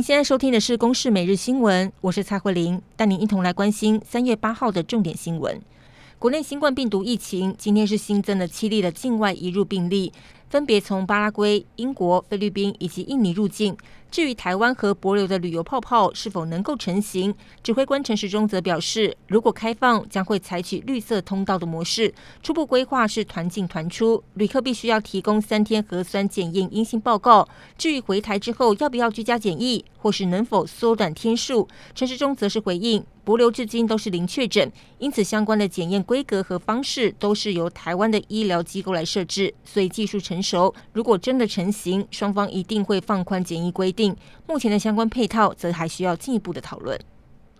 您现在收听的是《公视每日新闻》，我是蔡慧玲，带您一同来关心3月8号的重点新闻。国内新冠病毒疫情今天是新增了7例的境外移入病例，分别从巴拉圭、英国、菲律宾以及印尼入境。至于台湾和帛琉的旅游泡泡是否能够成型，指挥官陈时中则表示，如果开放，将会采取绿色通道的模式，初步规划是团进团出，旅客必须要提供3天核酸检验阴性报告。至于回台之后要不要居家检疫，或是能否缩短天数，陈时中则是回应，帛琉至今都是零确诊，因此相关的检验规格和方式都是由台湾的医疗机构来设置，所以技术成熟，如果真的成型，双方一定会放宽检疫规定。目前的相关配套则还需要进一步的讨论。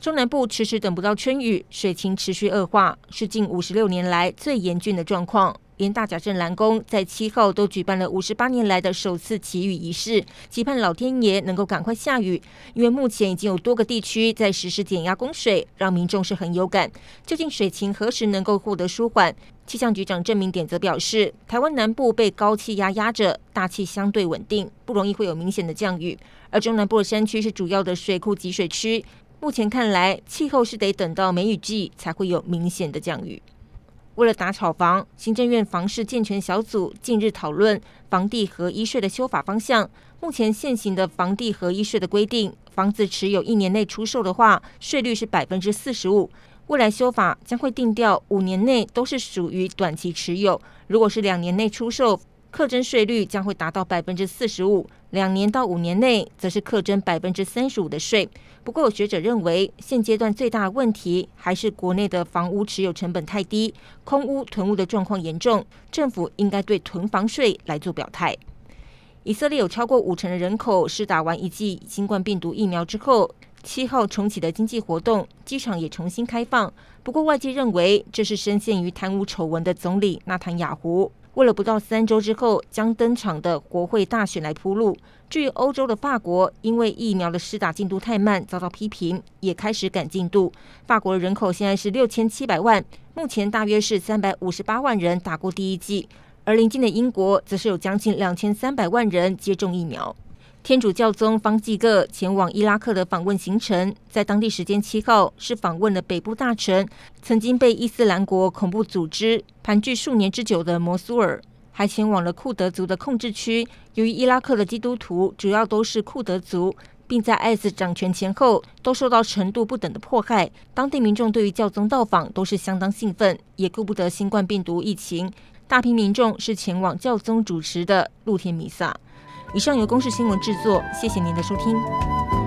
中南部迟迟等不到春雨，水情持续恶化，是近56年来最严峻的状况。连大甲镇澜宫在7号都举办了58年来的首次祈雨仪式，期盼老天爷能够赶快下雨，因为目前已经有多个地区在实施减压供水，让民众是很有感。究竟水情何时能够获得舒缓？气象局长郑明典则表示，台湾南部被高气压压着，大气相对稳定，不容易会有明显的降雨，而中南部的山区是主要的水库集水区，目前看来气候是得等到梅雨季才会有明显的降雨。为了打炒房，行政院房市健全小组近日讨论房地合一税的修法方向。目前现行的房地合一税的规定，房子持有1年内出售的话，税率是45%。未来修法将会定调5年内都是属于短期持有，如果是2年内出售，课征税率将会达到45%；2年到5年内则是课征35%的税。不过有学者认为，现阶段最大的问题还是国内的房屋持有成本太低，空屋囤屋的状况严重，政府应该对囤房税来做表态。以色列有超过50%的人口是打完1剂新冠病毒疫苗之后，7号重启的经济活动，机场也重新开放。不过外界认为，这是深陷于贪污丑闻的总理纳坦雅胡为了不到3周之后将登场的国会大选来铺路。至于欧洲的法国，因为疫苗的施打进度太慢遭到批评，也开始赶进度。法国人口现在是6700万，目前大约是358万人打过第1剂，而邻近的英国则是有将近2300万人接种疫苗。天主教宗方济各前往伊拉克的访问行程，在当地时间7号是访问了北部大城，曾经被伊斯兰国恐怖组织盘踞数年之久的摩苏尔，还前往了库德族的控制区。由于伊拉克的基督徒主要都是库德族，并在IS掌权前后都受到程度不等的迫害，当地民众对于教宗到访都是相当兴奋，也顾不得新冠病毒疫情，大批民众是前往教宗主持的露天弥撒。以上由公视新闻制作，谢谢您的收听。